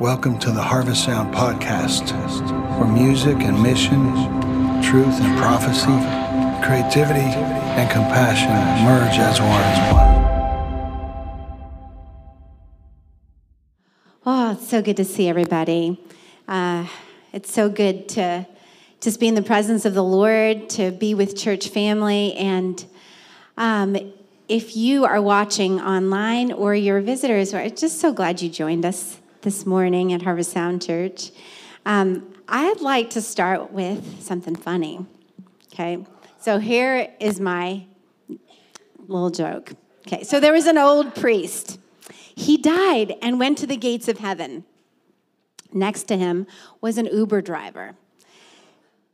Welcome to the Harvest Sound Podcast, where music and mission, truth and prophecy, creativity and compassion merge as one. Oh, it's so good to see everybody. It's so good to just be in the presence of the Lord, to be with church family. And if you are watching online or you're visitors, we're just so glad you joined us this morning at Harvest Sound Church. I'd like to start with something funny, okay? So here is my little joke. Okay, so there was an old priest. He died and went to the gates of heaven. Next to him was an Uber driver.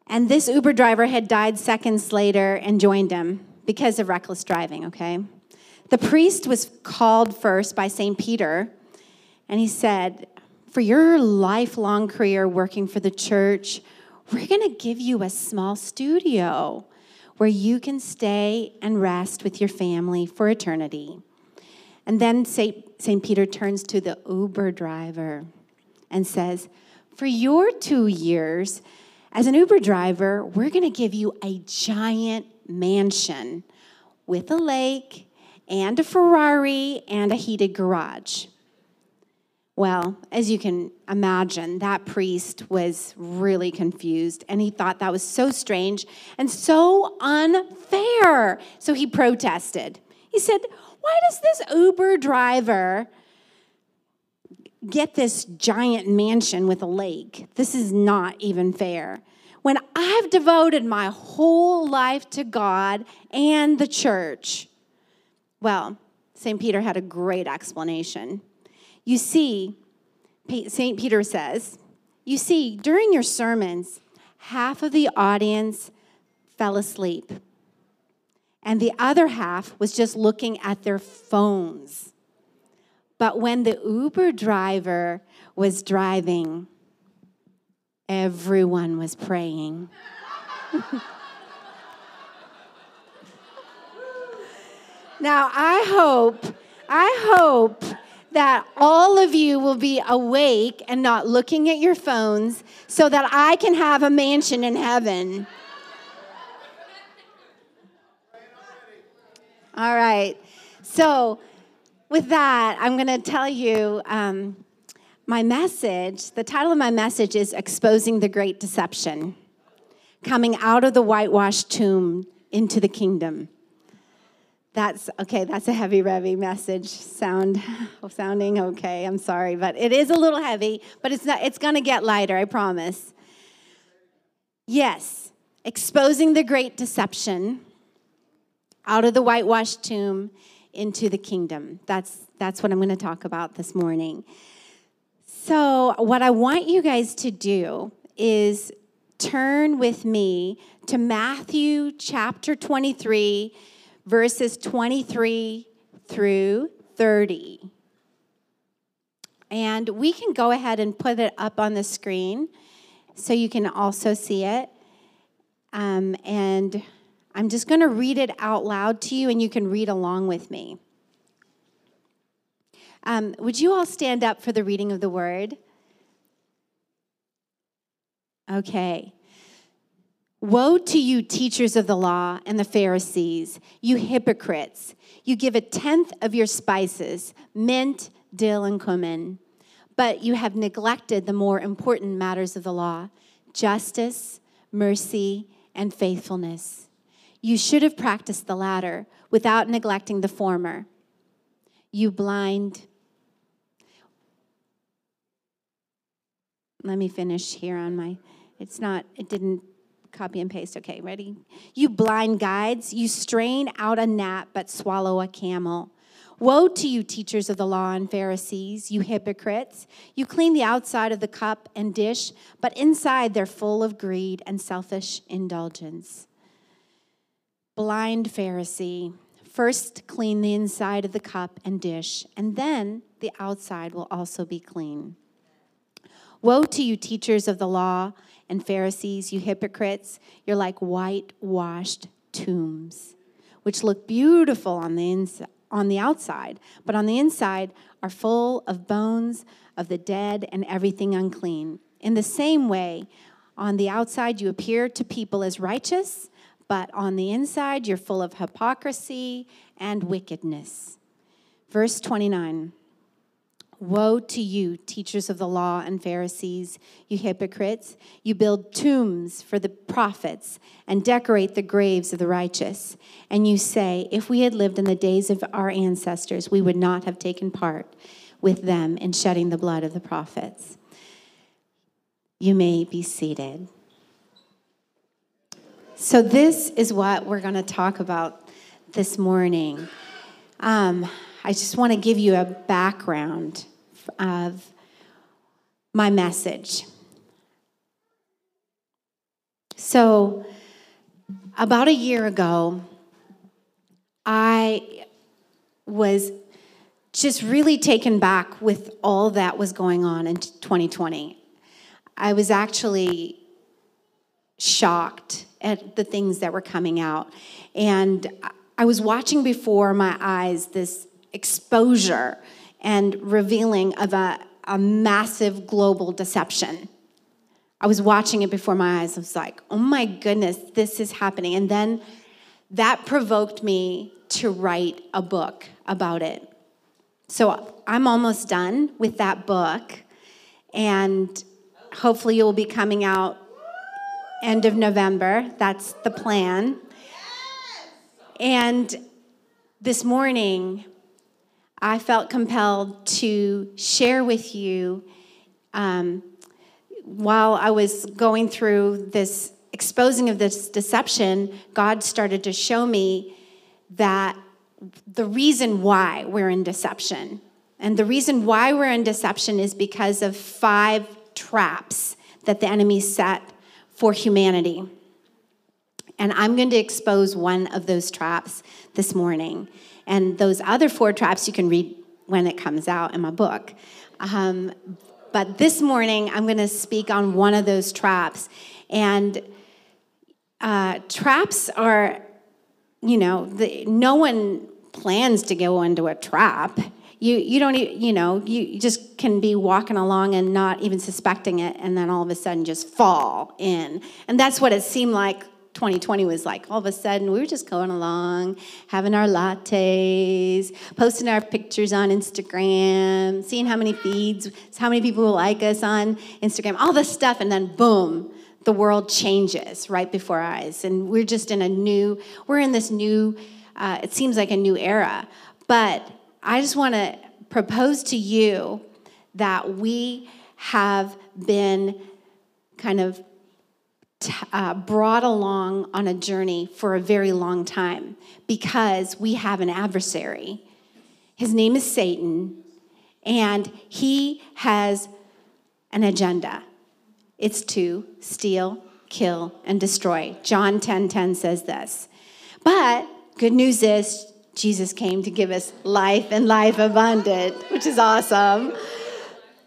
And this Uber driver had died seconds later and joined him because of reckless driving, okay? The priest was called first by St. Peter, and he said, "For your lifelong career working for the church, we're going to give you a small studio where you can stay and rest with your family for eternity." And then St. Peter turns to the Uber driver and says, "For your 2 years as an Uber driver, we're going to give you a giant mansion with a lake and a Ferrari and a heated garage." Well, as you can imagine, that priest was really confused, and he thought that was so strange and so unfair. So he protested. He said, "Why does this Uber driver get this giant mansion with a lake? This is not even fair. When I've devoted my whole life to God and the church." Well, St. Peter had a great explanation. You see, St. Peter says, "You see, during your sermons, half of the audience fell asleep, and the other half was just looking at their phones. But when the Uber driver was driving, everyone was praying." Now, I hope that all of you will be awake and not looking at your phones so that I can have a mansion in heaven. All right. So with that, I'm going to tell you my message. The title of my message is Exposing the Great Deception, Coming Out of the Whitewashed Tomb into the Kingdom. That's a heavy message. Sounding okay, I'm sorry, but it is a little heavy, but it's gonna get lighter, I promise. Yes, exposing the great deception out of the whitewashed tomb into the kingdom. That's what I'm gonna talk about this morning. So what I want you guys to do is turn with me to Matthew chapter 23, verses 23 through 30. And we can go ahead and put it up on the screen so you can also see it. And I'm just going to read it out loud to you, and you can read along with me. Would you all stand up for the reading of the word? Okay. "Woe to you, teachers of the law and the Pharisees, you hypocrites! You give 1/10 of your spices, mint, dill, and cumin, but you have neglected the more important matters of the law, justice, mercy, and faithfulness. You should have practiced the latter without neglecting the former. Let me finish here on my... Copy and paste. Okay, ready? "You blind guides, you strain out a gnat but swallow a camel. Woe to you, teachers of the law and Pharisees, you hypocrites! You clean the outside of the cup and dish, but inside they're full of greed and selfish indulgence." Blind Pharisee, first clean the inside of the cup and dish, and then the outside will also be clean. "Woe to you, teachers of the law and Pharisees, you hypocrites! You're like whitewashed tombs, which look beautiful on the inside, on the outside, but on the inside are full of bones of the dead and everything unclean. In the same way, on the outside you appear to people as righteous, but on the inside you're full of hypocrisy and wickedness. Verse 29, woe to you, teachers of the law and Pharisees, you hypocrites. You build tombs for the prophets and decorate the graves of the righteous. And you say, if we had lived in the days of our ancestors, we would not have taken part with them in shedding the blood of the prophets. You may be seated. So this is what we're going to talk about this morning. I just want to give you a background of my message. So about a year ago, I was just really taken back with all that was going on in 2020. I was actually shocked at the things that were coming out. And I was watching before my eyes this exposure and revealing of a massive global deception. I was watching it before my eyes. I was like, oh my goodness, this is happening. And then that provoked me to write a book about it. So I'm almost done with that book, and hopefully it will be coming out end of November. That's the plan. And this morning, I felt compelled to share with you, while I was going through this exposing of this deception, God started to show me that the reason why we're in deception. And the reason why we're in deception is because of 5 traps that the enemy set for humanity. And I'm going to expose one of those traps this morning. And those other 4 traps you can read when it comes out in my book. But this morning, I'm going to speak on one of those traps. And traps are, you know, no one plans to go into a trap. You don't, you know, you just can be walking along and not even suspecting it, and then all of a sudden just fall in. And that's what it seemed like 2020 was like. All of a sudden, we were just going along, having our lattes, posting our pictures on Instagram, seeing how many feeds, how many people like us on Instagram, all this stuff, and then boom, the world changes right before our eyes. And we're just in this new, it seems like a new era. But I just want to propose to you that we have been kind of brought along on a journey for a very long time, because we have an adversary. His name is Satan, and he has an agenda. It's to steal, kill, and destroy. John 10:10 says this. But good news is Jesus came to give us life and life abundant, which is awesome.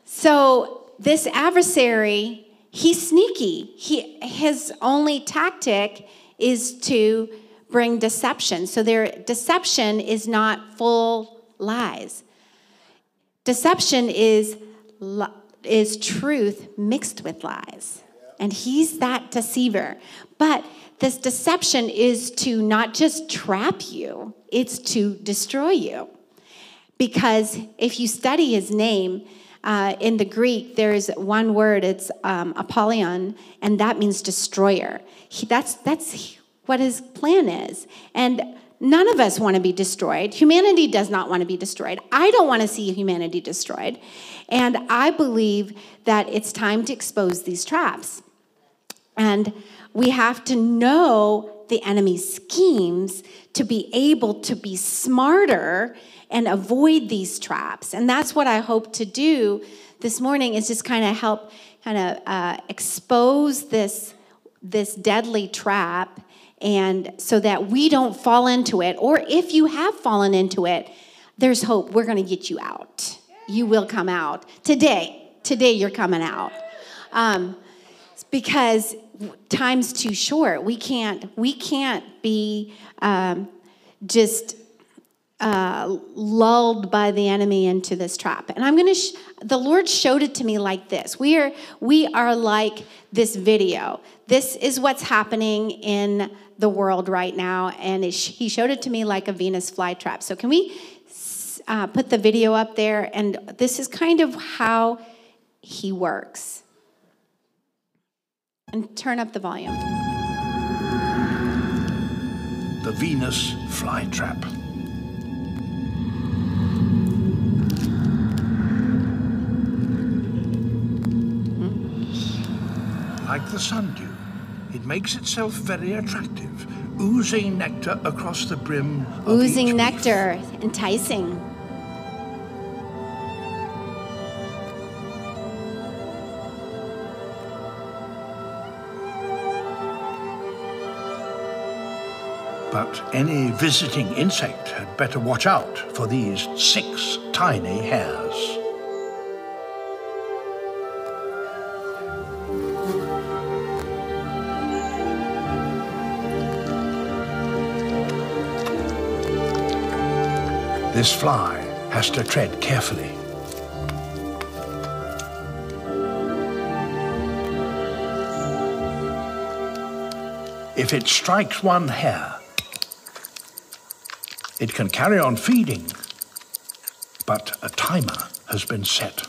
So this adversary, he's sneaky. His only tactic is to bring deception. So their deception is not full lies. Deception is truth mixed with lies. And he's that deceiver. But this deception is to not just trap you, it's to destroy you. Because if you study his name, in the Greek, there's one word, it's Apollyon, and that means destroyer. That's what his plan is. And none of us want to be destroyed. Humanity does not want to be destroyed. I don't want to see humanity destroyed. And I believe that it's time to expose these traps. And we have to know the enemy's schemes to be able to be smarter and avoid these traps. And that's what I hope to do this morning, is just kind of help expose this deadly trap, and so that we don't fall into it. Or if you have fallen into it, there's hope. We're going to get you out. You will come out. Today you're coming out. Because time's too short. We can't be just lulled by the enemy into this trap. And I'm going to, the Lord showed it to me like this. We are like this video. This is what's happening in the world right now. And he showed it to me like a Venus flytrap. So can we put the video up there? And this is kind of how he works. And turn up the volume. The Venus flytrap. Like the sundew, it makes itself very attractive, oozing nectar across the brim of oozing nectar, leaf. Enticing. But any visiting insect had better watch out for these 6 tiny hairs. This fly has to tread carefully. If it strikes one hair, it can carry on feeding, but a timer has been set.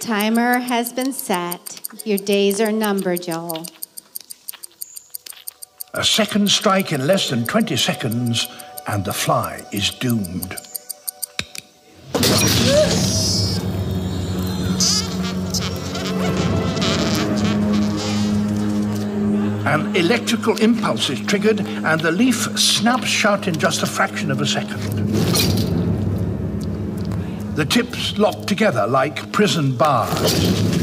Timer has been set. Your days are numbered, Joel. A second strike in less than 20 seconds, and the fly is doomed. An electrical impulse is triggered, and the leaf snaps shut in just a fraction of a second. The tips lock together like prison bars.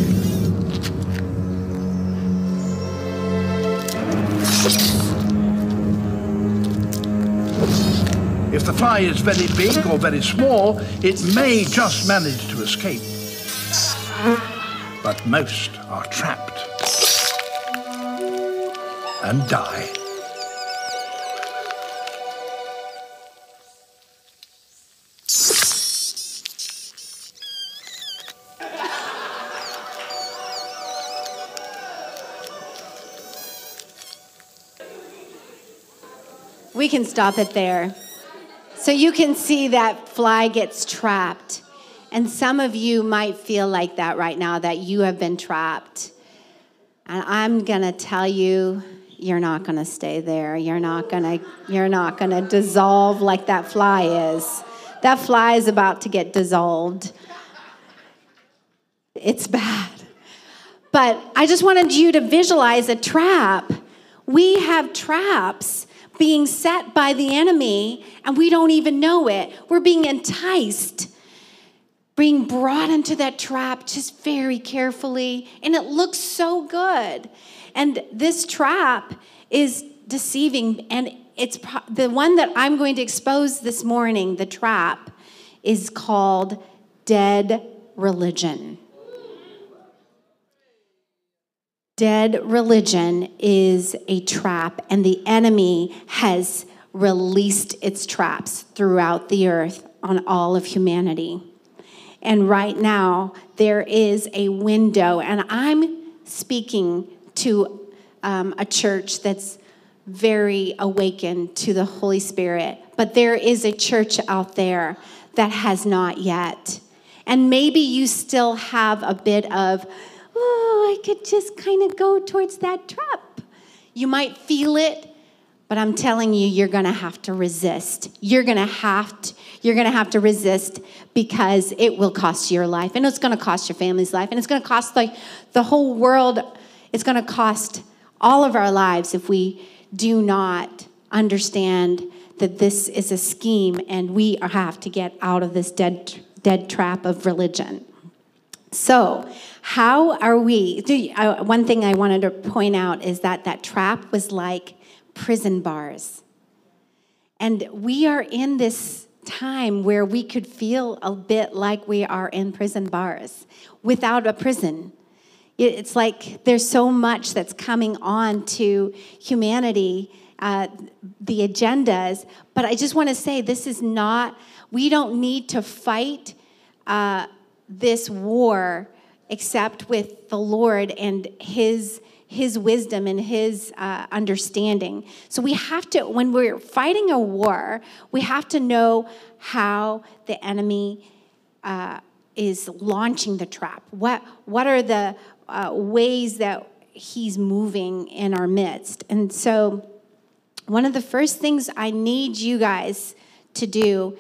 If the fly is very big or very small, it may just manage to escape. But most are trapped and die. We can stop it there. So you can see that fly gets trapped. And some of you might feel like that right now, that you have been trapped. And I'm going to tell you, you're not going to stay there. You're not going to dissolve like that fly is. That fly is about to get dissolved. It's bad. But I just wanted you to visualize a trap. We have traps being set by the enemy, and we don't even know it. We're being enticed, being brought into that trap just very carefully, and it looks so good. And this trap is deceiving, and it's the one that I'm going to expose this morning, the trap, is called dead religion. Dead religion is a trap, and the enemy has released its traps throughout the earth on all of humanity. And right now, there is a window, and I'm speaking to a church that's very awakened to the Holy Spirit, but there is a church out there that has not yet. And maybe you still have a bit of, oh, I could just kind of go towards that trap. You might feel it, but I'm telling you, you're going to have to resist. You're going to have to resist, because it will cost your life, and it's going to cost your family's life, and it's going to cost the whole world. It's going to cost all of our lives if we do not understand that this is a scheme, and we have to get out of this dead trap of religion. So how are we? One thing I wanted to point out is that trap was like prison bars. And we are in this time where we could feel a bit like we are in prison bars without a prison. It's like there's so much that's coming on to humanity, the agendas. But I just want to say this is not, we don't need to fight this war except with the Lord and his wisdom and his understanding. So we have to, when we're fighting a war, we have to know how the enemy is launching the trap. What are the ways that he's moving in our midst? And so one of the first things I need you guys to do,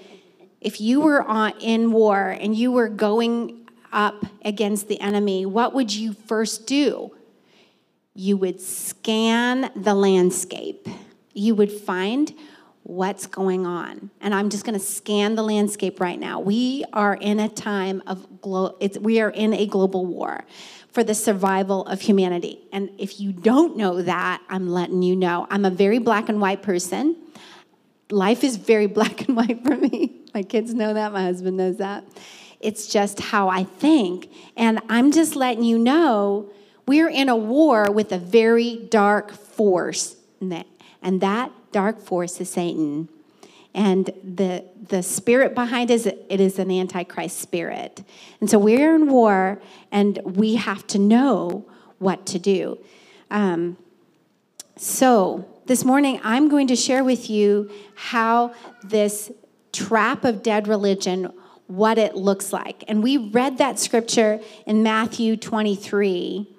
if you were in war and you were going up against the enemy, what would you first do? You would scan the landscape. You would find what's going on. And I'm just going to scan the landscape right now. We are in a time of we are in a global war for the survival of humanity. And if you don't know that, I'm letting you know. I'm a very black and white person. Life is very black and white for me. My kids know that. My husband knows that. It's just how I think. And I'm just letting you know, we're in a war with a very dark force, and that dark force is Satan. And the spirit behind it is an antichrist spirit. And so we're in war, and we have to know what to do. So this morning, I'm going to share with you how this trap of dead religion, what it looks like. And we read that scripture in Matthew 23.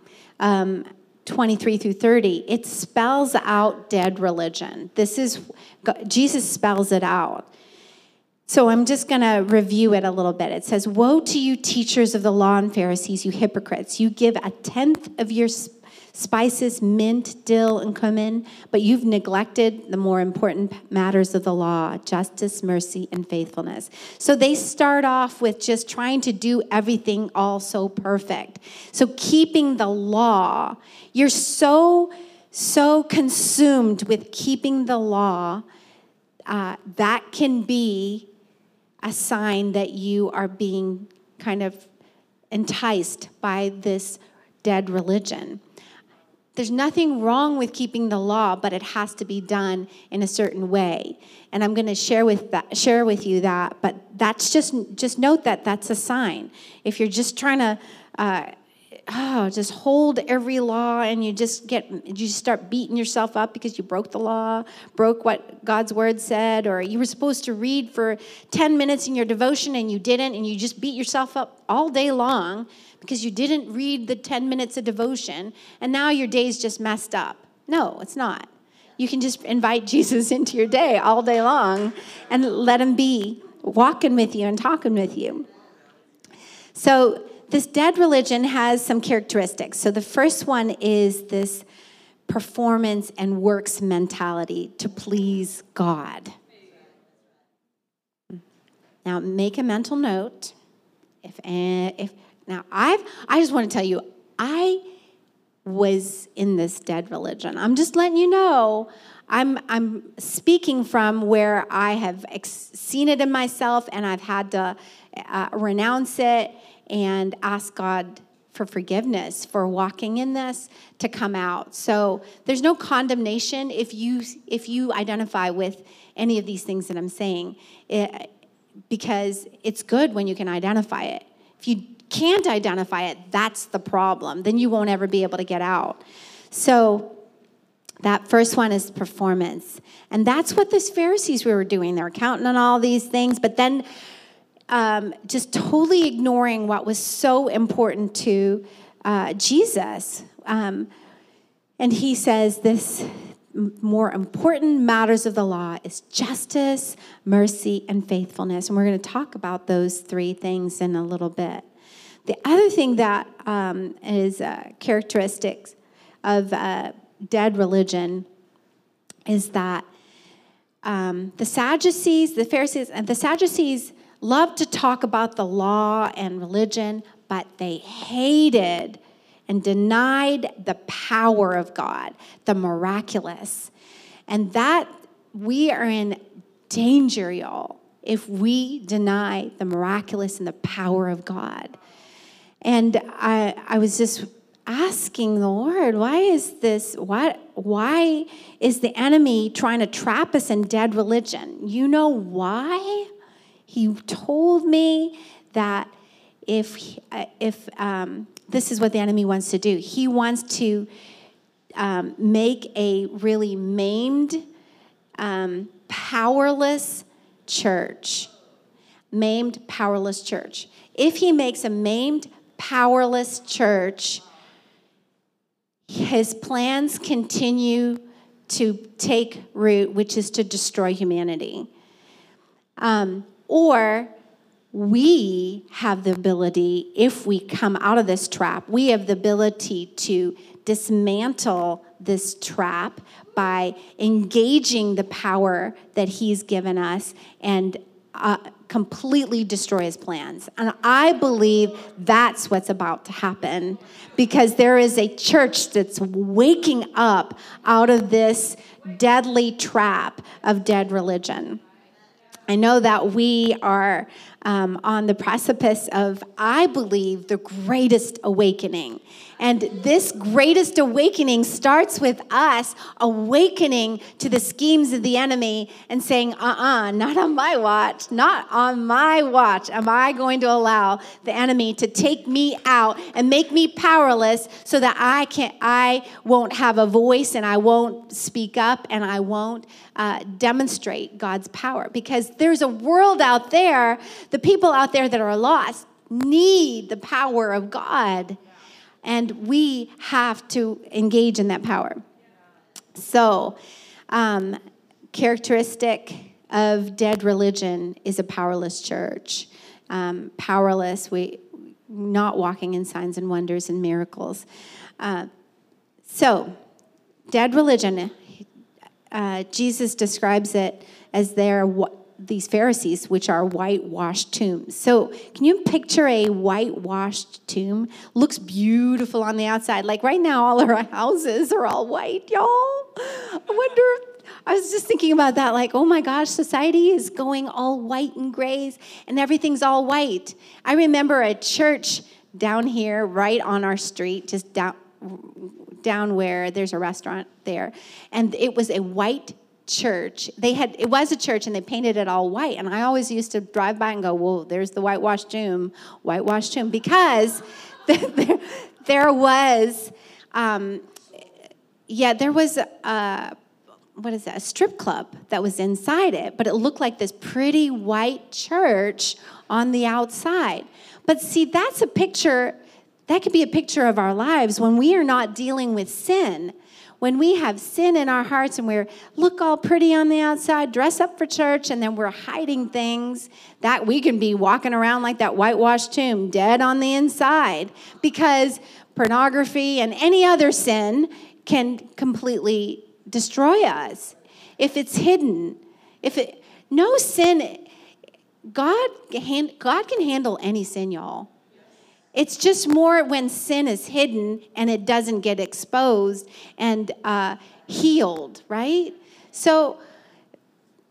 23 through 30, it spells out dead religion. This is, Jesus spells it out. So I'm just going to review it a little bit. It says, "Woe to you, teachers of the law and Pharisees, you hypocrites. You give a tenth of your spices, mint, dill, and cumin, but you've neglected the more important matters of the law, justice, mercy, and faithfulness." So they start off with just trying to do everything all so perfect. So keeping the law, you're so consumed with keeping the law, that can be a sign that you are being kind of enticed by this dead religion. There's nothing wrong with keeping the law, but it has to be done in a certain way. And I'm going to share with you that, but that's just note that that's a sign. If you're just trying to just hold every law and you start beating yourself up because you broke the law, broke what God's word said, or you were supposed to read for 10 minutes in your devotion and you didn't, and you just beat yourself up all day long because you didn't read the 10 minutes of devotion, and now your day's just messed up. No, it's not. You can just invite Jesus into your day all day long and let him be walking with you and talking with you. So this dead religion has some characteristics. So the first one is this performance and works mentality to please God. Now, make a mental note. I just want to tell you, I was in this dead religion. I'm just letting you know, I'm speaking from where I have seen it in myself, and I've had to renounce it and ask God for forgiveness for walking in this to come out. So there's no condemnation if you identify with any of these things that I'm saying, because it's good when you can identify it. If you can't identify it, that's the problem. Then you won't ever be able to get out. So that first one is performance. And that's what the Pharisees were doing. They were counting on all these things, but then just totally ignoring what was so important to Jesus. And he says this more important matters of the law is justice, mercy, and faithfulness. And we're going to talk about those three things in a little bit. The other thing that is characteristics of dead religion is that the Sadducees loved to talk about the law and religion, but they hated and denied the power of God, the miraculous. And that we are in danger, y'all, if we deny the miraculous and the power of God. And I was just asking the Lord, why is this? Why, why is the enemy trying to trap us in dead religion? You know why? He told me that if this is what the enemy wants to do. He wants to make a really maimed, powerless church. Maimed, powerless church. If he makes a maimed, powerless church, his plans continue to take root, which is to destroy humanity. Or we have the ability, if we come out of this trap, we have the ability to dismantle this trap by engaging the power that he's given us and completely destroy his plans. And I believe that's what's about to happen, because there is a church that's waking up out of this deadly trap of dead religion. I know that we are on the precipice of, I believe, the greatest awakening. And this greatest awakening starts with us awakening to the schemes of the enemy and saying, not on my watch, not on my watch am I going to allow the enemy to take me out and make me powerless so that I won't have a voice and I won't speak up and I won't demonstrate God's power. Because there's a world out there, the people out there that are lost need the power of God. And we have to engage in that power. So, characteristic of dead religion is a powerless church. Powerless, we not walking in signs and wonders and miracles. So, dead religion, Jesus describes it as these Pharisees, which are whitewashed tombs. So can you picture a whitewashed tomb? Looks beautiful on the outside. Like right now, all our houses are all white, y'all. I was just thinking about that. Like, oh my gosh, society is going all white and grays and everything's all white. I remember a church down here, right on our street, just down where there's a restaurant there. And it was a white church. It was a church, and they painted it all white. And I always used to drive by and go, "Whoa, there's the whitewashed tomb," because there was a strip club that was inside it, but it looked like this pretty white church on the outside. But see, that's a picture. That could be a picture of our lives when we are not dealing with sin. When we have sin in our hearts and we look all pretty on the outside, dress up for church, and then we're hiding things, that we can be walking around like that whitewashed tomb, dead on the inside, because pornography and any other sin can completely destroy us if it's hidden. God can handle any sin, y'all. It's just more when sin is hidden and it doesn't get exposed and healed, right? So,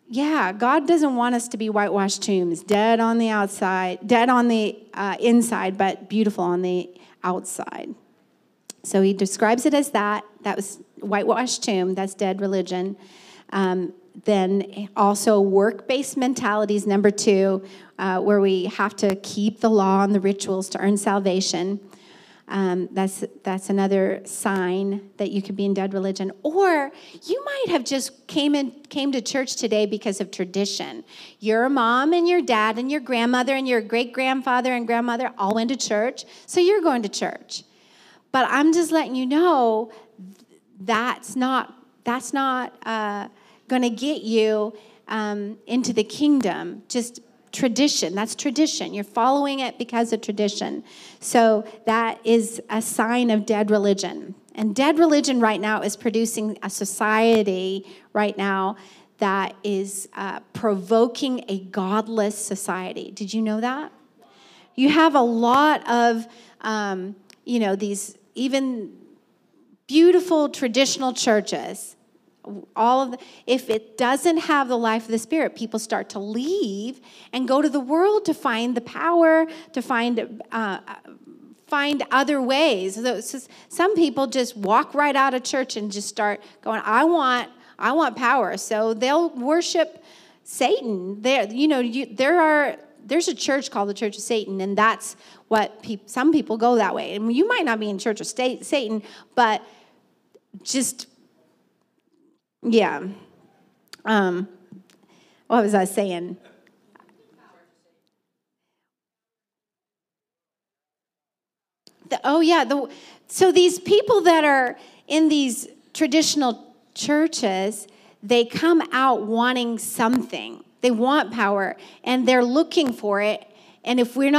yeah, God doesn't want us to be whitewashed tombs, dead on the outside, dead on the inside, but beautiful on the outside. So he describes it as that. That was whitewashed tomb. That's dead religion. Then also work-based mentalities, number 2, where we have to keep the law and the rituals to earn salvation. That's another sign that you could be in dead religion. Or you might have just came to church today because of tradition. Your mom and your dad and your grandmother and your great-grandfather and grandmother all went to church, so you're going to church. But I'm just letting you know that's not going to get you into the kingdom. Just tradition. That's tradition. You're following it because of tradition. So that is a sign of dead religion. And dead religion right now is producing a society right now that is provoking a godless society. Did you know that? You have a lot of, these even beautiful traditional churches. If it doesn't have the life of the Spirit, people start to leave and go to the world to find the power, to find find other ways. So some people just walk right out of church and just start going, I want power. So they'll worship Satan. There's a church called the Church of Satan, and that's what some people go that way. And you might not be in Church of Satan, but just, yeah. What was I saying? So these people that are in these traditional churches, they come out wanting something. They want power, and they're looking for it. And if we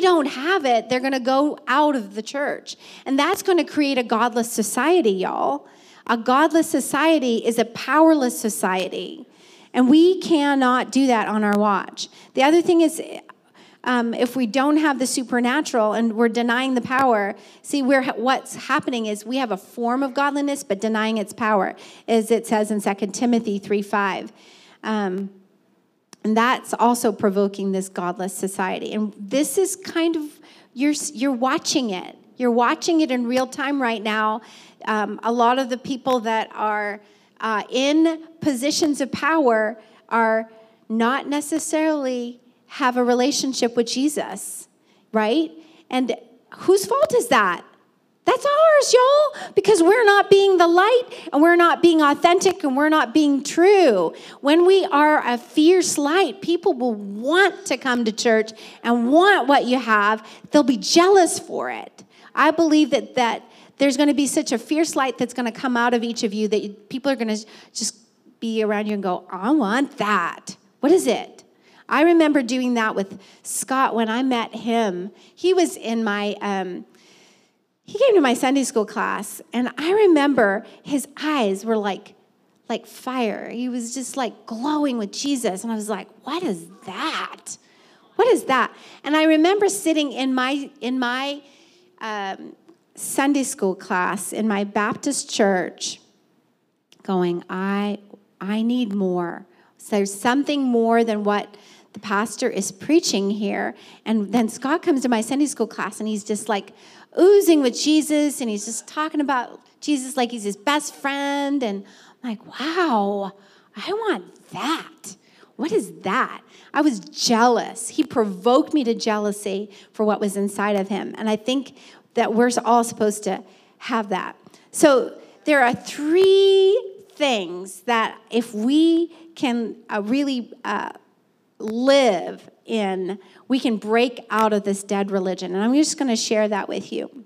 don't have it, they're going to go out of the church. And that's going to create a godless society, y'all. A godless society is a powerless society. And we cannot do that on our watch. The other thing is, if we don't have the supernatural and we're denying the power, what's happening is we have a form of godliness, but denying its power, as it says in 2 Timothy 3:5. And that's also provoking this godless society. And this is kind of, you're watching it. You're watching it in real time right now. A lot of the people that are in positions of power are not necessarily have a relationship with Jesus, right? And whose fault is that? That's ours, y'all, because we're not being the light, and we're not being authentic, and we're not being true. When we are a fierce light, people will want to come to church and want what you have. They'll be jealous for it. I believe that there's going to be such a fierce light that's going to come out of each of you that people are going to just be around you and go, I want that. What is it? I remember doing that with Scott when I met him. He was in my... He came to my Sunday school class, and I remember his eyes were like fire. He was just like glowing with Jesus, and I was like, "What is that? What is that?" And I remember sitting in my Sunday school class in my Baptist church, going, "I need more. So there's something more than what the pastor is preaching here." And then Scott comes to my Sunday school class, and he's just like oozing with Jesus, and he's just talking about Jesus like he's his best friend, and I'm like, wow, I want that. What is that? I was jealous. He provoked me to jealousy for what was inside of him, and I think that we're all supposed to have that. So there are three things that if we can really live in, we can break out of this dead religion. And I'm just going to share that with you.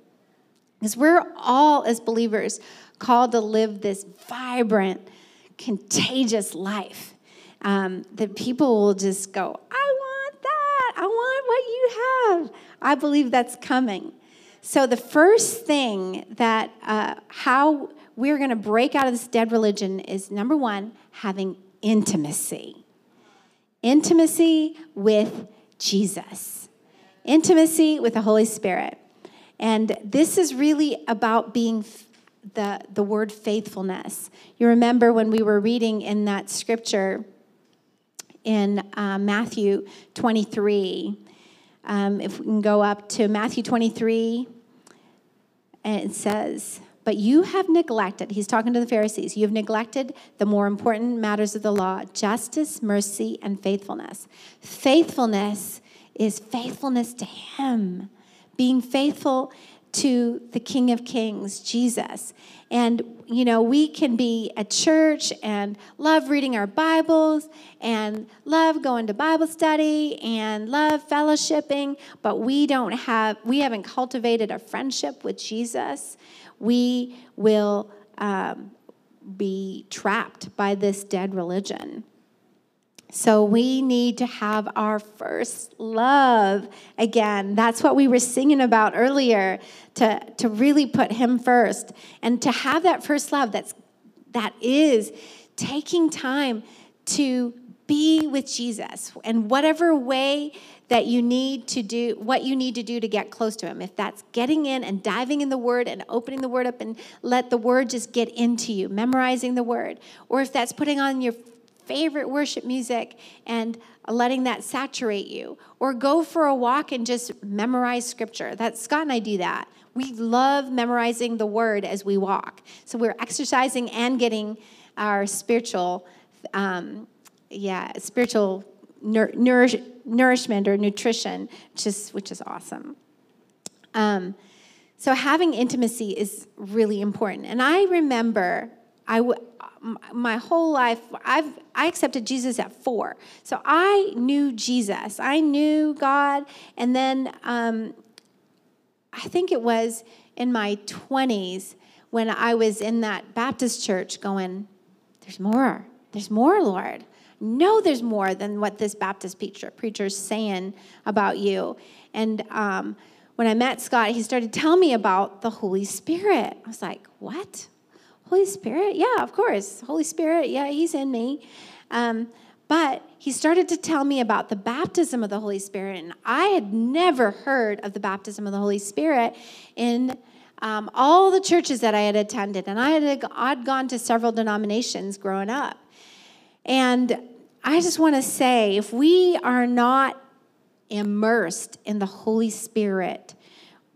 Because we're all, as believers, called to live this vibrant, contagious life. That people will just go, I want that. I want what you have. I believe that's coming. So the first thing that how we're going to break out of this dead religion is, number one, having intimacy. Intimacy with Jesus. Intimacy with the Holy Spirit. And this is really about being the word faithfulness. You remember when we were reading in that scripture in Matthew 23. If we can go up to Matthew 23. And it says, but you have neglected, he's talking to the Pharisees, you have neglected the more important matters of the law, justice, mercy, and faithfulness. Faithfulness is faithfulness to him, being faithful to the King of Kings, Jesus. And, we can be at church and love reading our Bibles and love going to Bible study and love fellowshipping, but we haven't cultivated a friendship with Jesus. We will be trapped by this dead religion. So we need to have our first love again. That's what we were singing about earlier, to really put him first. And to have that first love, that is taking time to be with Jesus in whatever way that you need to do, what you need to do to get close to him. If that's getting in and diving in the word and opening the word up and let the word just get into you, memorizing the word. Or if that's putting on your favorite worship music and letting that saturate you. Or go for a walk and just memorize scripture. Scott and I do that. We love memorizing the word as we walk. So we're exercising and getting our spiritual, spiritual nourishment or nutrition, which is awesome. So having intimacy is really important. And I remember my whole life, I accepted Jesus at 4. So I knew Jesus. I knew God. And then I think it was in my 20s when I was in that Baptist church going, there's more. There's more, Lord. No, there's more than what this Baptist preacher's saying about you. And when I met Scott, he started telling me about the Holy Spirit. I was like, what? Holy Spirit? Yeah, of course. Holy Spirit, yeah, he's in me. But he started to tell me about the baptism of the Holy Spirit, and I had never heard of the baptism of the Holy Spirit in all the churches that I had attended. And I'd gone to several denominations growing up. And I just want to say, if we are not immersed in the Holy Spirit,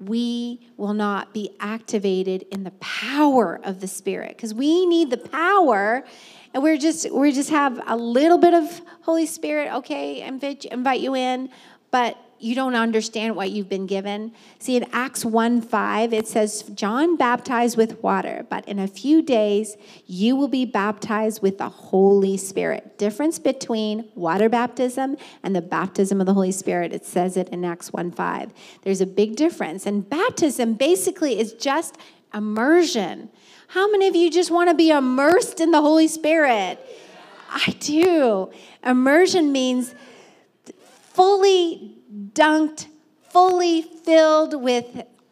we will not be activated in the power of the Spirit, because we need the power, and we just have a little bit of Holy Spirit. Okay, invite you in, but you don't understand what you've been given. See, in Acts 1:5, it says, John baptized with water, but in a few days, you will be baptized with the Holy Spirit. Difference between water baptism and the baptism of the Holy Spirit. It says it in Acts 1:5. There's a big difference. And baptism basically is just immersion. How many of you just want to be immersed in the Holy Spirit? I do. Immersion means fully dunked, fully filled with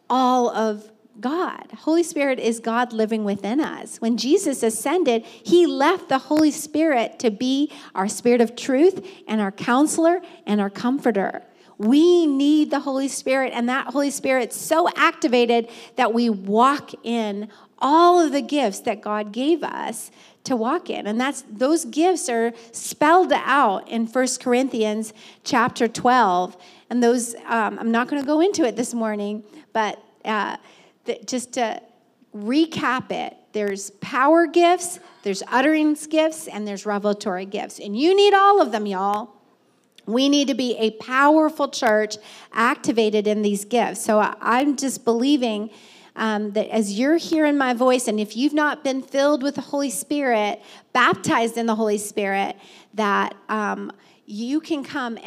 all of God. Holy Spirit is God living within us. When Jesus ascended, he left the Holy Spirit to be our spirit of truth and our counselor and our comforter. We need the Holy Spirit, and that Holy Spirit's so activated that we walk in all of the gifts that God gave us to walk in. And those gifts are spelled out in 1 Corinthians chapter 12. And those, I'm not going to go into it this morning, but just to recap it, there's power gifts, there's utterance gifts, and there's revelatory gifts. And you need all of them, y'all. We need to be a powerful church activated in these gifts. So I'm just believing that as you're hearing my voice, and if you've not been filled with the Holy Spirit, baptized in the Holy Spirit, that you can come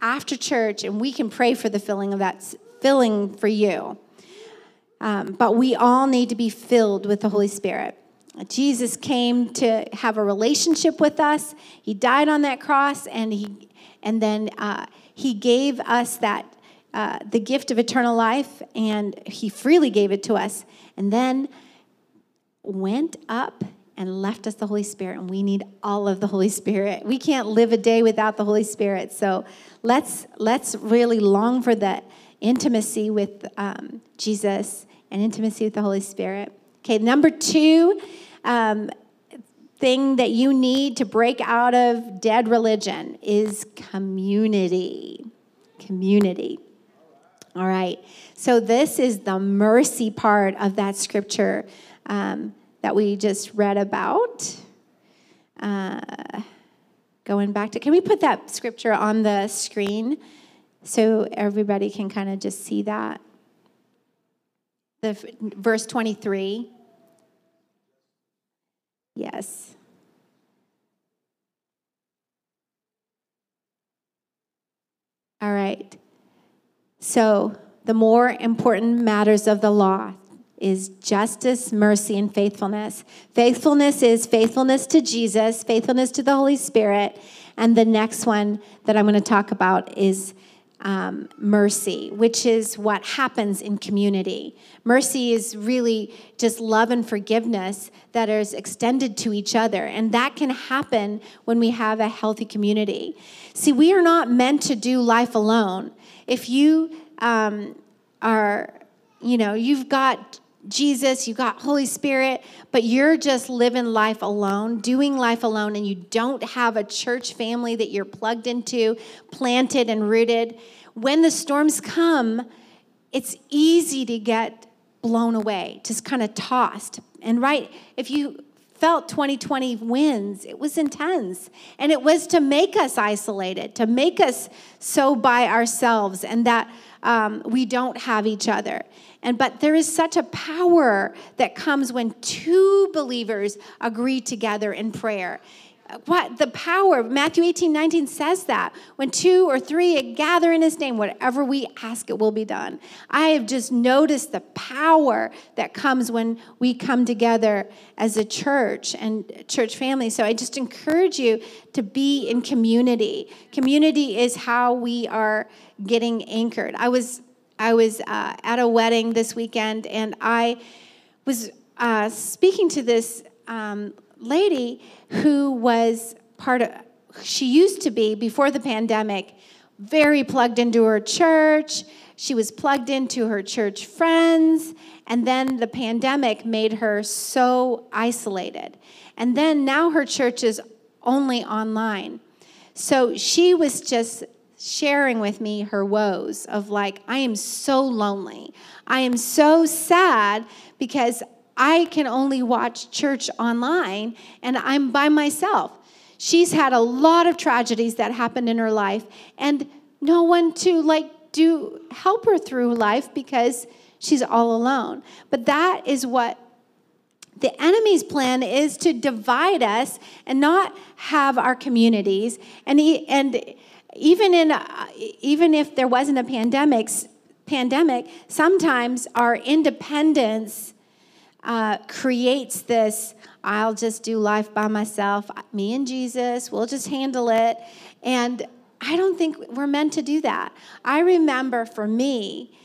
after church and we can pray for the filling of that filling for you. But we all need to be filled with the Holy Spirit. Jesus came to have a relationship with us. He died on that cross, and then he gave us that. The gift of eternal life, and he freely gave it to us, and then went up and left us the Holy Spirit, and we need all of the Holy Spirit. We can't live a day without the Holy Spirit, so let's really long for that intimacy with Jesus and intimacy with the Holy Spirit. Okay, number 2 thing that you need to break out of dead religion is community. Community. All right, so this is the mercy part of that scripture that we just read about. Going back to, can we put that scripture on the screen so everybody can kind of just see that? Verse 23. Yes. All right. So the more important matters of the law is justice, mercy, and faithfulness. Faithfulness is faithfulness to Jesus, faithfulness to the Holy Spirit. And the next one that I'm going to talk about is mercy, which is what happens in community. Mercy is really just love and forgiveness that is extended to each other. And that can happen when we have a healthy community. See, we are not meant to do life alone. If you you've got Jesus, you got Holy Spirit, but you're just living life alone, doing life alone, and you don't have a church family that you're plugged into, planted and rooted, when the storms come, it's easy to get blown away, just kind of tossed. And right, if you felt 2020 winds, it was intense. And it was to make us isolated, to make us so by ourselves and that we don't have each other. But there is such a power that comes when two believers agree together in prayer. What the power, Matthew 18:19 says that. When two or three gather in his name, whatever we ask, it will be done. I have just noticed the power that comes when we come together as a church and church family. So I just encourage you to be in community. Community is how we are getting anchored. I was at a wedding this weekend, and I was speaking to this lady who was part of, she used to be, before the pandemic, very plugged into her church. She was plugged into her church friends, and then the pandemic made her so isolated. And then now her church is only online. So she was just sharing with me her woes of like, I am so lonely. I am so sad because I can only watch church online, and I'm by myself. She's had a lot of tragedies that happened in her life, and no one to help her through life because she's all alone. But that is what the enemy's plan is, to divide us and not have our communities. Even if there wasn't a pandemic, sometimes our independence creates this, I'll just do life by myself, me and Jesus, we'll just handle it. And I don't think we're meant to do that. I remember for me,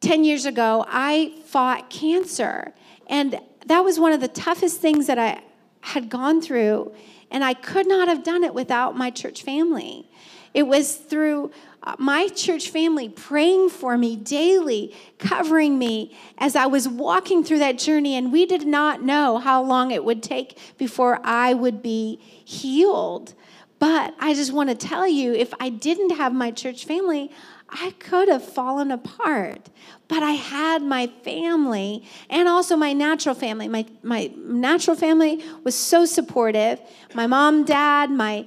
10 years ago, I fought cancer. And that was one of the toughest things that I had gone through. And I could not have done it without my church family. It was through my church family praying for me daily, covering me as I was walking through that journey, and we did not know how long it would take before I would be healed. But I just want to tell you, if I didn't have my church family, I could have fallen apart. But I had my family and also my natural family. My natural family was so supportive. My mom, dad, my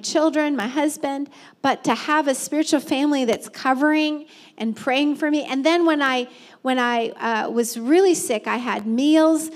children, my husband. But to have a spiritual family that's covering and praying for me. And then when I was really sick, I had meals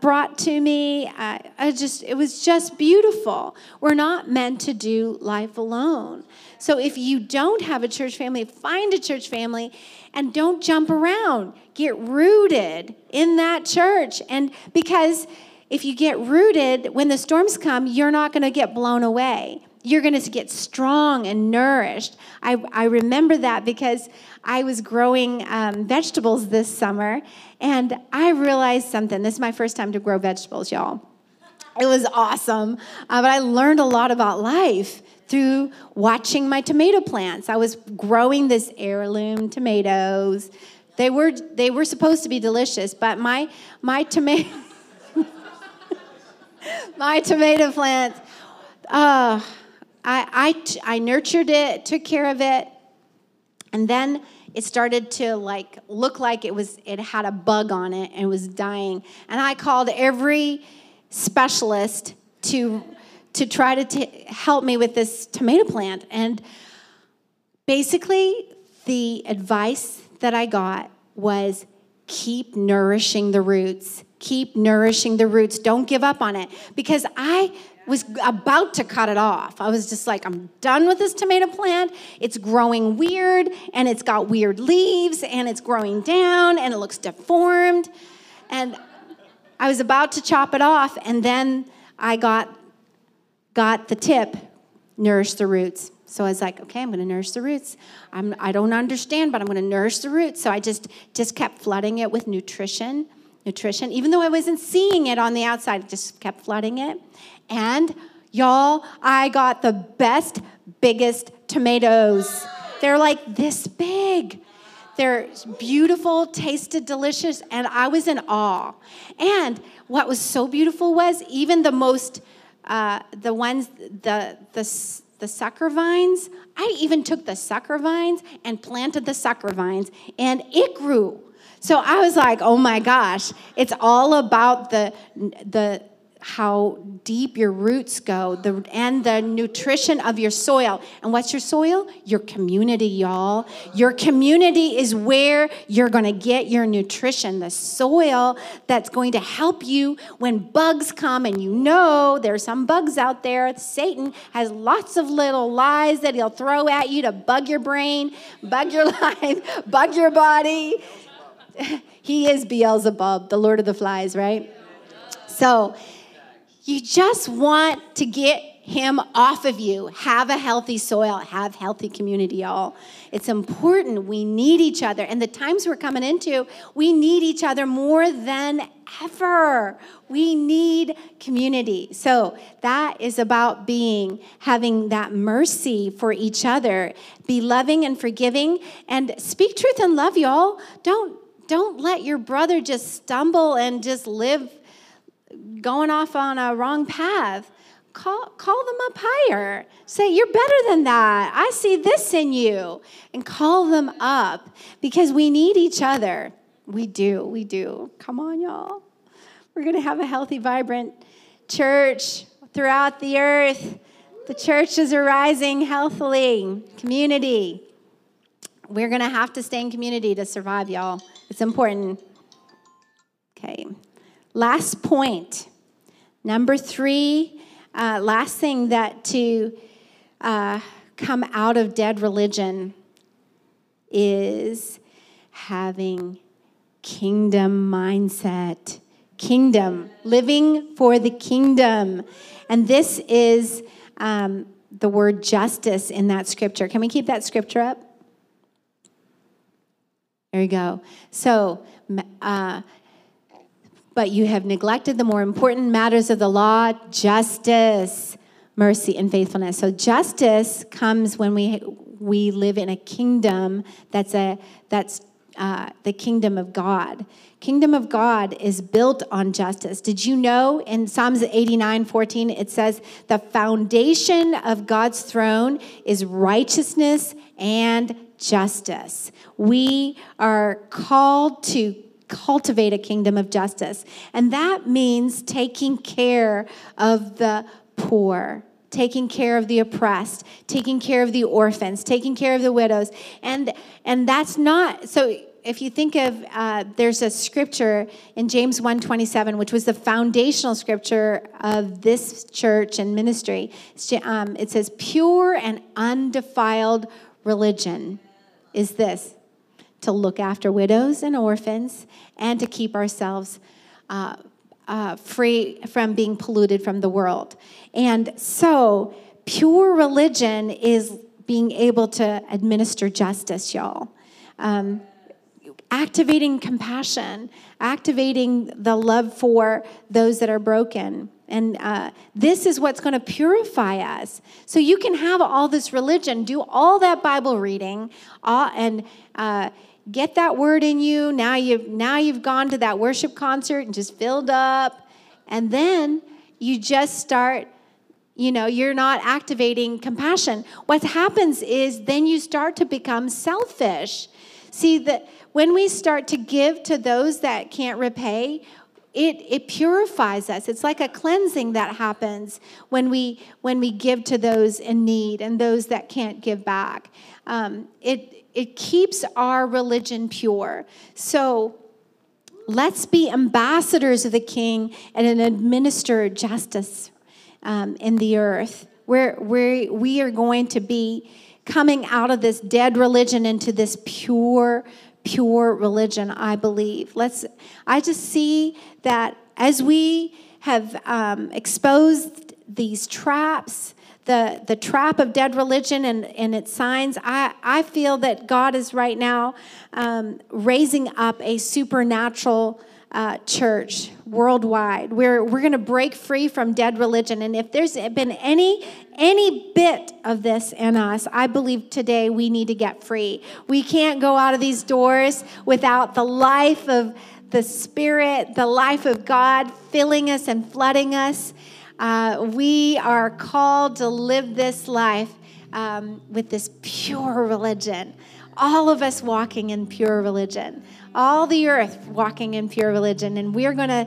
brought to me. It was just beautiful. We're not meant to do life alone. So if you don't have a church family, find a church family and don't jump around. Get rooted in that church. And because if you get rooted, when the storms come, you're not going to get blown away. You're going to get strong and nourished. I remember that because I was growing vegetables this summer, and I realized something. This is my first time to grow vegetables, y'all. It was awesome, but I learned a lot about life through watching my tomato plants. I was growing this heirloom tomatoes. They were supposed to be delicious, but my tomato plants, I nurtured it, took care of it, and then it started to look like it had a bug on it and was dying. And I called every specialist to try to help me with this tomato plant. And basically, the advice that I got was keep nourishing the roots. Keep nourishing the roots. Don't give up on it, because I was about to cut it off. I was just like, I'm done with this tomato plant. It's growing weird, and it's got weird leaves, and it's growing down, and it looks deformed. And I was about to chop it off, and then I got the tip, nourish the roots. So I was like, okay, I'm going to nourish the roots. I don't understand, but I'm going to nourish the roots. So I just kept flooding it with nutrition. Even though I wasn't seeing it on the outside, I just kept flooding it. And y'all, I got the biggest tomatoes. They're like this big. They're beautiful, tasted delicious, and I was in awe. And what was so beautiful was even the most, the sucker vines, I even took the sucker vines and planted the sucker vines, and it grew. So I was like, oh my gosh, it's all about the how deep your roots go, and the nutrition of your soil. And what's your soil? Your community, y'all. Your community is where you're going to get your nutrition, the soil that's going to help you when bugs come. And you know there's some bugs out there. Satan has lots of little lies that he'll throw at you to bug your brain, bug your life, bug your body. He is Beelzebub, the Lord of the Flies, right? So you just want to get him off of you. Have a healthy soil. Have healthy community, y'all. It's important. We need each other. And the times we're coming into, we need each other more than ever. We need community. So that is about having that mercy for each other. Be loving and forgiving. And speak truth and love, y'all. Don't let your brother just stumble and just live going off on a wrong path. Call them up higher. Say, you're better than that. I see this in you. And call them up, because we need each other. We do. Come on, y'all. We're going to have a healthy, vibrant church throughout the earth. The church is arising healthily. Community. We're going to have to stay in community to survive, y'all. It's important. Okay. Last point, number 3, last thing that to come out of dead religion is having kingdom mindset. Kingdom, living for the kingdom. And this is the word justice in that scripture. Can we keep that scripture up? There you go. So, but you have neglected the more important matters of the law, justice, mercy, and faithfulness. So justice comes when we live in a kingdom that's the kingdom of God. Kingdom of God is built on justice. Did you know in Psalms 89:14, it says, the foundation of God's throne is righteousness and justice. We are called to cultivate a kingdom of justice. And that means taking care of the poor, taking care of the oppressed, taking care of the orphans, taking care of the widows. And that's not, so if you think of, there's a scripture in James 1:27, which was the foundational scripture of this church and ministry. It says, pure and undefiled religion is this: to look after widows and orphans, and to keep ourselves free from being polluted from the world. And so pure religion is being able to administer justice, y'all. Activating compassion, activating the love for those that are broken. And this is what's going to purify us. So you can have all this religion, do all that Bible reading, and get that word in you. Now you've gone to that worship concert and just filled up. And then you just start, you're not activating compassion. What happens is then you start to become selfish. See, when we start to give to those that can't repay, it purifies us. It's like a cleansing that happens when we give to those in need and those that can't give back. It keeps our religion pure. So let's be ambassadors of the King and administer justice in the earth. We are going to be coming out of this dead religion into this pure religion, I believe. I just see that as we have exposed these traps, the trap of dead religion and its signs, I feel that God is right now raising up a supernatural church worldwide. We're going to break free from dead religion. And if there's been any bit of this in us, I believe today we need to get free. We can't go out of these doors without the life of the Spirit, the life of God filling us and flooding us. We are called to live this life with this pure religion. All of us walking in pure religion. All the earth walking in pure religion. And we're gonna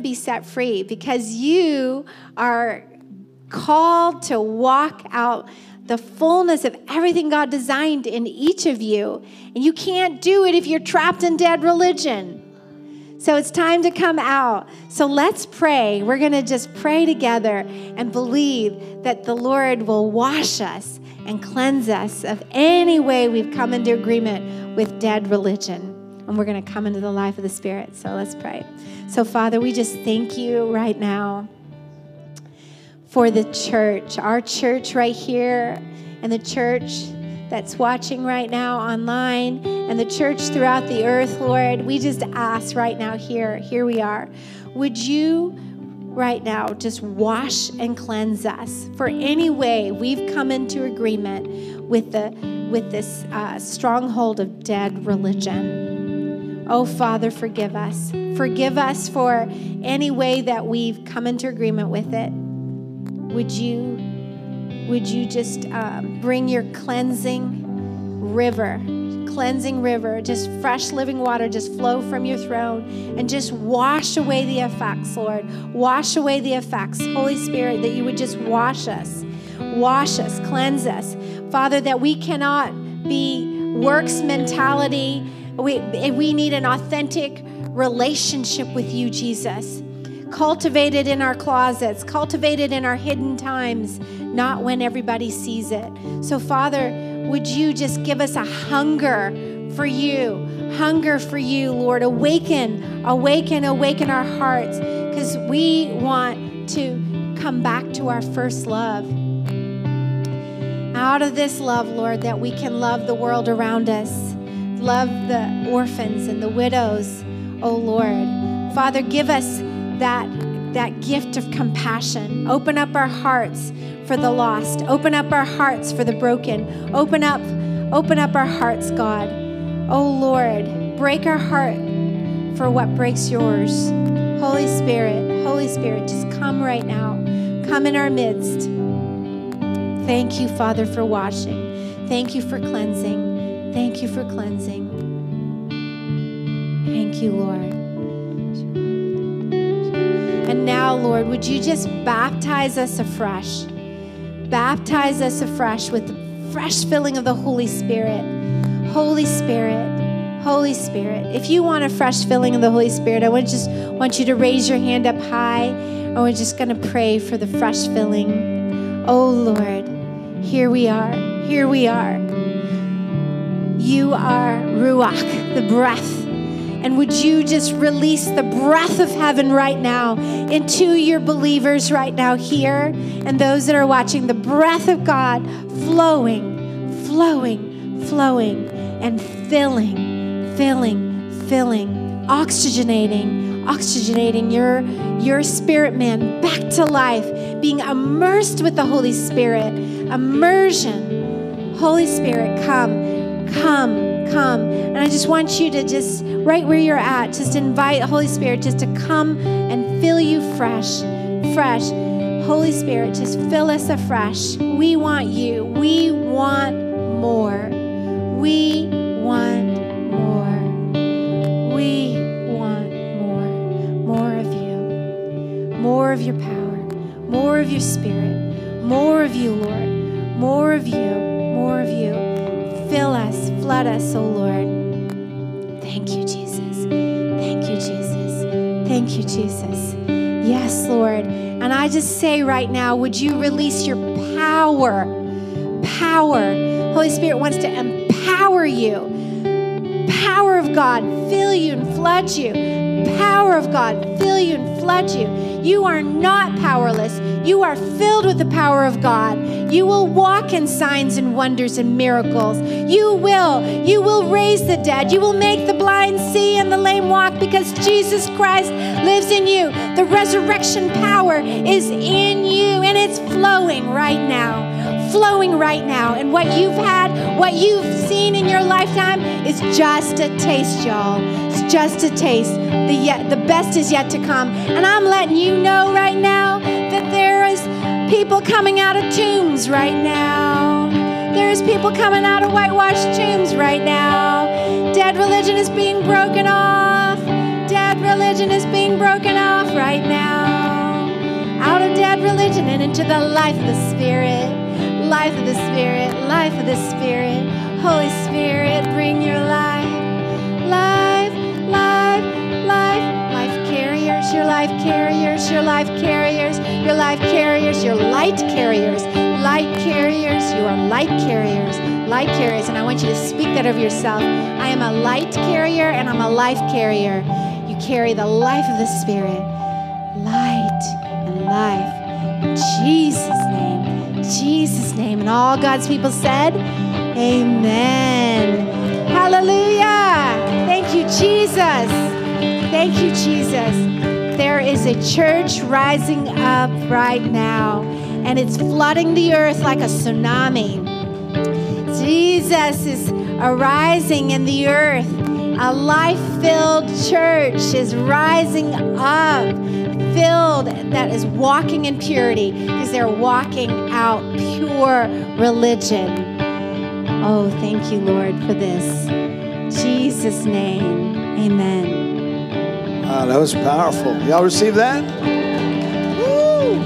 be set free because you are called to walk out the fullness of everything God designed in each of you. And you can't do it if you're trapped in dead religion. So it's time to come out. So let's pray. We're going to just pray together and believe that the Lord will wash us and cleanse us of any way we've come into agreement with dead religion. And we're going to come into the life of the Spirit. So let's pray. So Father, we just thank you right now for the church, our church right here, and the church that's watching right now online, and the church throughout the earth, Lord. We just ask right now here we are. Would you right now just wash and cleanse us for any way we've come into agreement with this stronghold of dead religion? Oh, Father, forgive us. Forgive us for any way that we've come into agreement with it. Would you just bring your cleansing river, just fresh living water, just flow from your throne and just wash away the effects, Lord. Wash away the effects, Holy Spirit, that you would just wash us, cleanse us. Father, that we cannot be works mentality. We need an authentic relationship with you, Jesus. Cultivated in our closets, cultivated in our hidden times, not when everybody sees it. So, Father, would you just give us a hunger for you, Lord. Awaken our hearts, because we want to come back to our first love. Out of this love, Lord, that we can love the world around us, love the orphans and the widows, oh Lord. Father, give us that gift of compassion. Open up our hearts for the lost. Open up our hearts for the broken. Open up our hearts, God. Oh Lord, break our heart for what breaks yours. Holy Spirit, just come right now. Come in our midst. Thank you, Father, for washing. Thank you for cleansing. Thank you for cleansing. Thank you, Lord. And now, Lord, would you just baptize us afresh with the fresh filling of the Holy Spirit. Holy Spirit. If you want a fresh filling of the Holy Spirit, I want you to raise your hand up high, and we're just going to pray for the fresh filling. Oh, Lord, here we are. You are Ruach, the breath. And would you just release the breath of heaven right now into your believers right now here and those that are watching, the breath of God flowing, and filling, oxygenating your spirit man back to life, being immersed with the Holy Spirit, immersion. Holy Spirit, come. And I just want you to just, right where you're at, just invite Holy Spirit just to come and fill you fresh. Holy Spirit, just fill us afresh. We want you. We want more. We want more. We want more. More of you. More of your power. More of your Spirit. More of you, Lord. More of you. More of you. Fill us. Flood us, O Lord. Thank you, Jesus. Yes, Lord. And I just say right now, would you release your power? Power. Holy Spirit wants to empower you. Power of God, fill you and flood you. You are not powerless. You are filled with the power of God. You will walk in signs and wonders and miracles. You will raise the dead. You will make the blind see and the lame walk because Jesus Christ lives in you. The resurrection power is in you, and it's flowing right now. And what you've had, what you've seen in your lifetime is just a taste, y'all. It's just a taste. The best is yet to come. And I'm letting you know right now that there is people coming out of tombs right now. There's people coming out of whitewashed tombs right now. Dead religion is being broken off. Dead religion is being broken off right now. Out of dead religion and into the life of the Spirit. Life of the Spirit, life of the Spirit. Holy Spirit, bring your life. Life carriers, your light carriers. You are light carriers. And I want you to speak that over yourself. I am a light carrier and I'm a life carrier. You carry the life of the Spirit, light and life. In Jesus' name. And all God's people said, amen. Hallelujah. Thank you, Jesus. Thank you, Jesus. There is a church rising up right now, and it's flooding the earth like a tsunami. Jesus is arising in the earth. A life-filled church is rising up, filled, that is walking in purity, because they're walking out pure religion. Oh, thank you, Lord, for this. In Jesus' name, amen. Wow, that was powerful. Y'all receive that? Woo!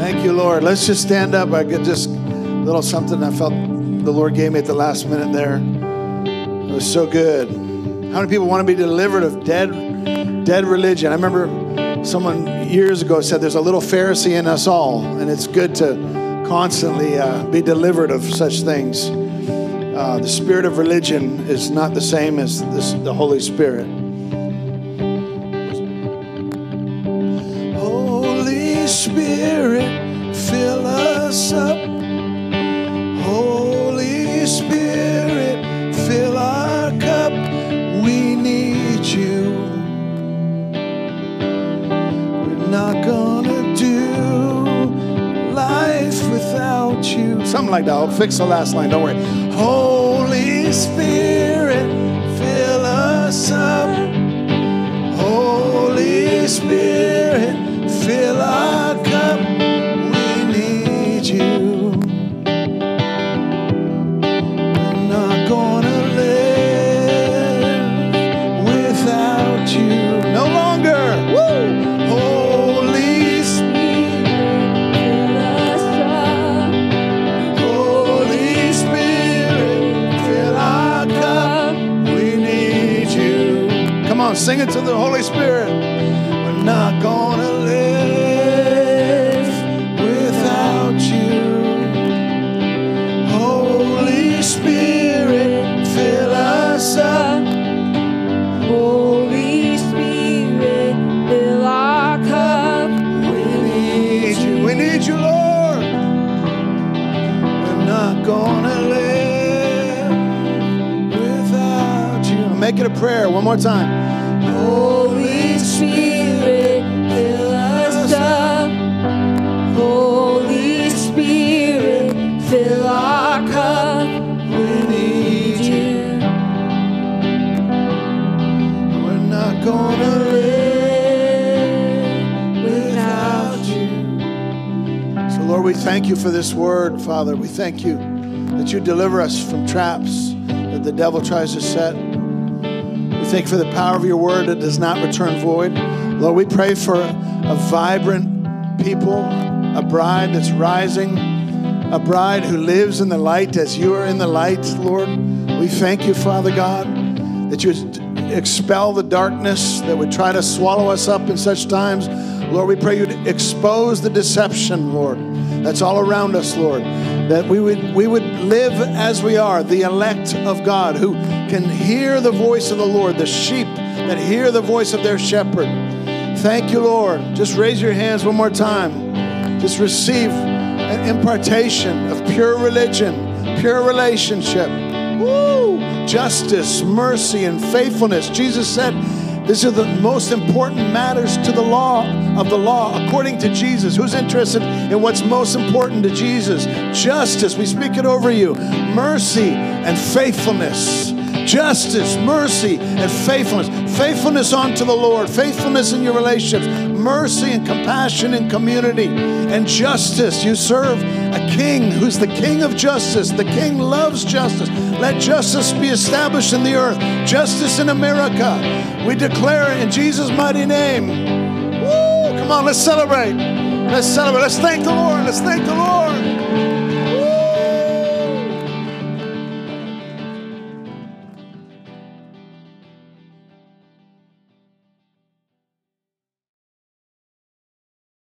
Thank you, Lord. Let's just stand up. I get just a little something I felt the Lord gave me at the last minute there. It was so good. How many people want to be delivered of dead religion? I remember someone years ago said there's a little Pharisee in us all, and it's good to constantly be delivered of such things. The spirit of religion is not the same as the Holy Spirit. Holy Spirit, fill us up. Holy Spirit, fill our cup. We need you. Not gonna do life without you. Something like that. I'll fix the last line. Don't worry. Holy Spirit, fill us up. Holy Spirit, fill our cup. We need you. We're not gonna live without you. No longer. Woo! Sing it to the Holy Spirit. We're not gonna live without you. Holy Spirit, fill us up. Holy Spirit, fill our cup. We need you. We need you, Lord. We're not gonna live without you. Make it a prayer one more time. Holy Spirit, fill us up. Holy Spirit, fill our cup. We need you. We're not gonna live without you. So, Lord, we thank you for this word, Father. We thank you that you deliver us from traps that the devil tries to set. Thank you for the power of your word that does not return void. Lord, we pray for a vibrant people, a bride that's rising, a bride who lives in the light as you are in the light, Lord. We thank you, Father God, that you expel the darkness that would try to swallow us up in such times. Lord, we pray you'd expose the deception, Lord, that's all around us, Lord, that we would live as we are, the elect of God, who can hear the voice of the Lord, the sheep that hear the voice of their shepherd. Thank you, Lord. Just raise your hands one more time. Just receive an impartation of pure religion, pure relationship. Woo! Justice, mercy, and faithfulness. Jesus said, these are the most important matters to the law, according to Jesus. Who's interested in what's most important to Jesus? Justice, we speak it over you. Mercy and faithfulness. Justice, mercy, and faithfulness. Faithfulness unto the Lord. Faithfulness in your relationships. Mercy and compassion in community. And justice. You serve a king who's the king of justice. The king loves justice. Let justice be established in the earth. Justice in America. We declare it in Jesus' mighty name. Woo! Come on, let's celebrate. Let's celebrate. Let's thank the Lord. Let's thank the Lord.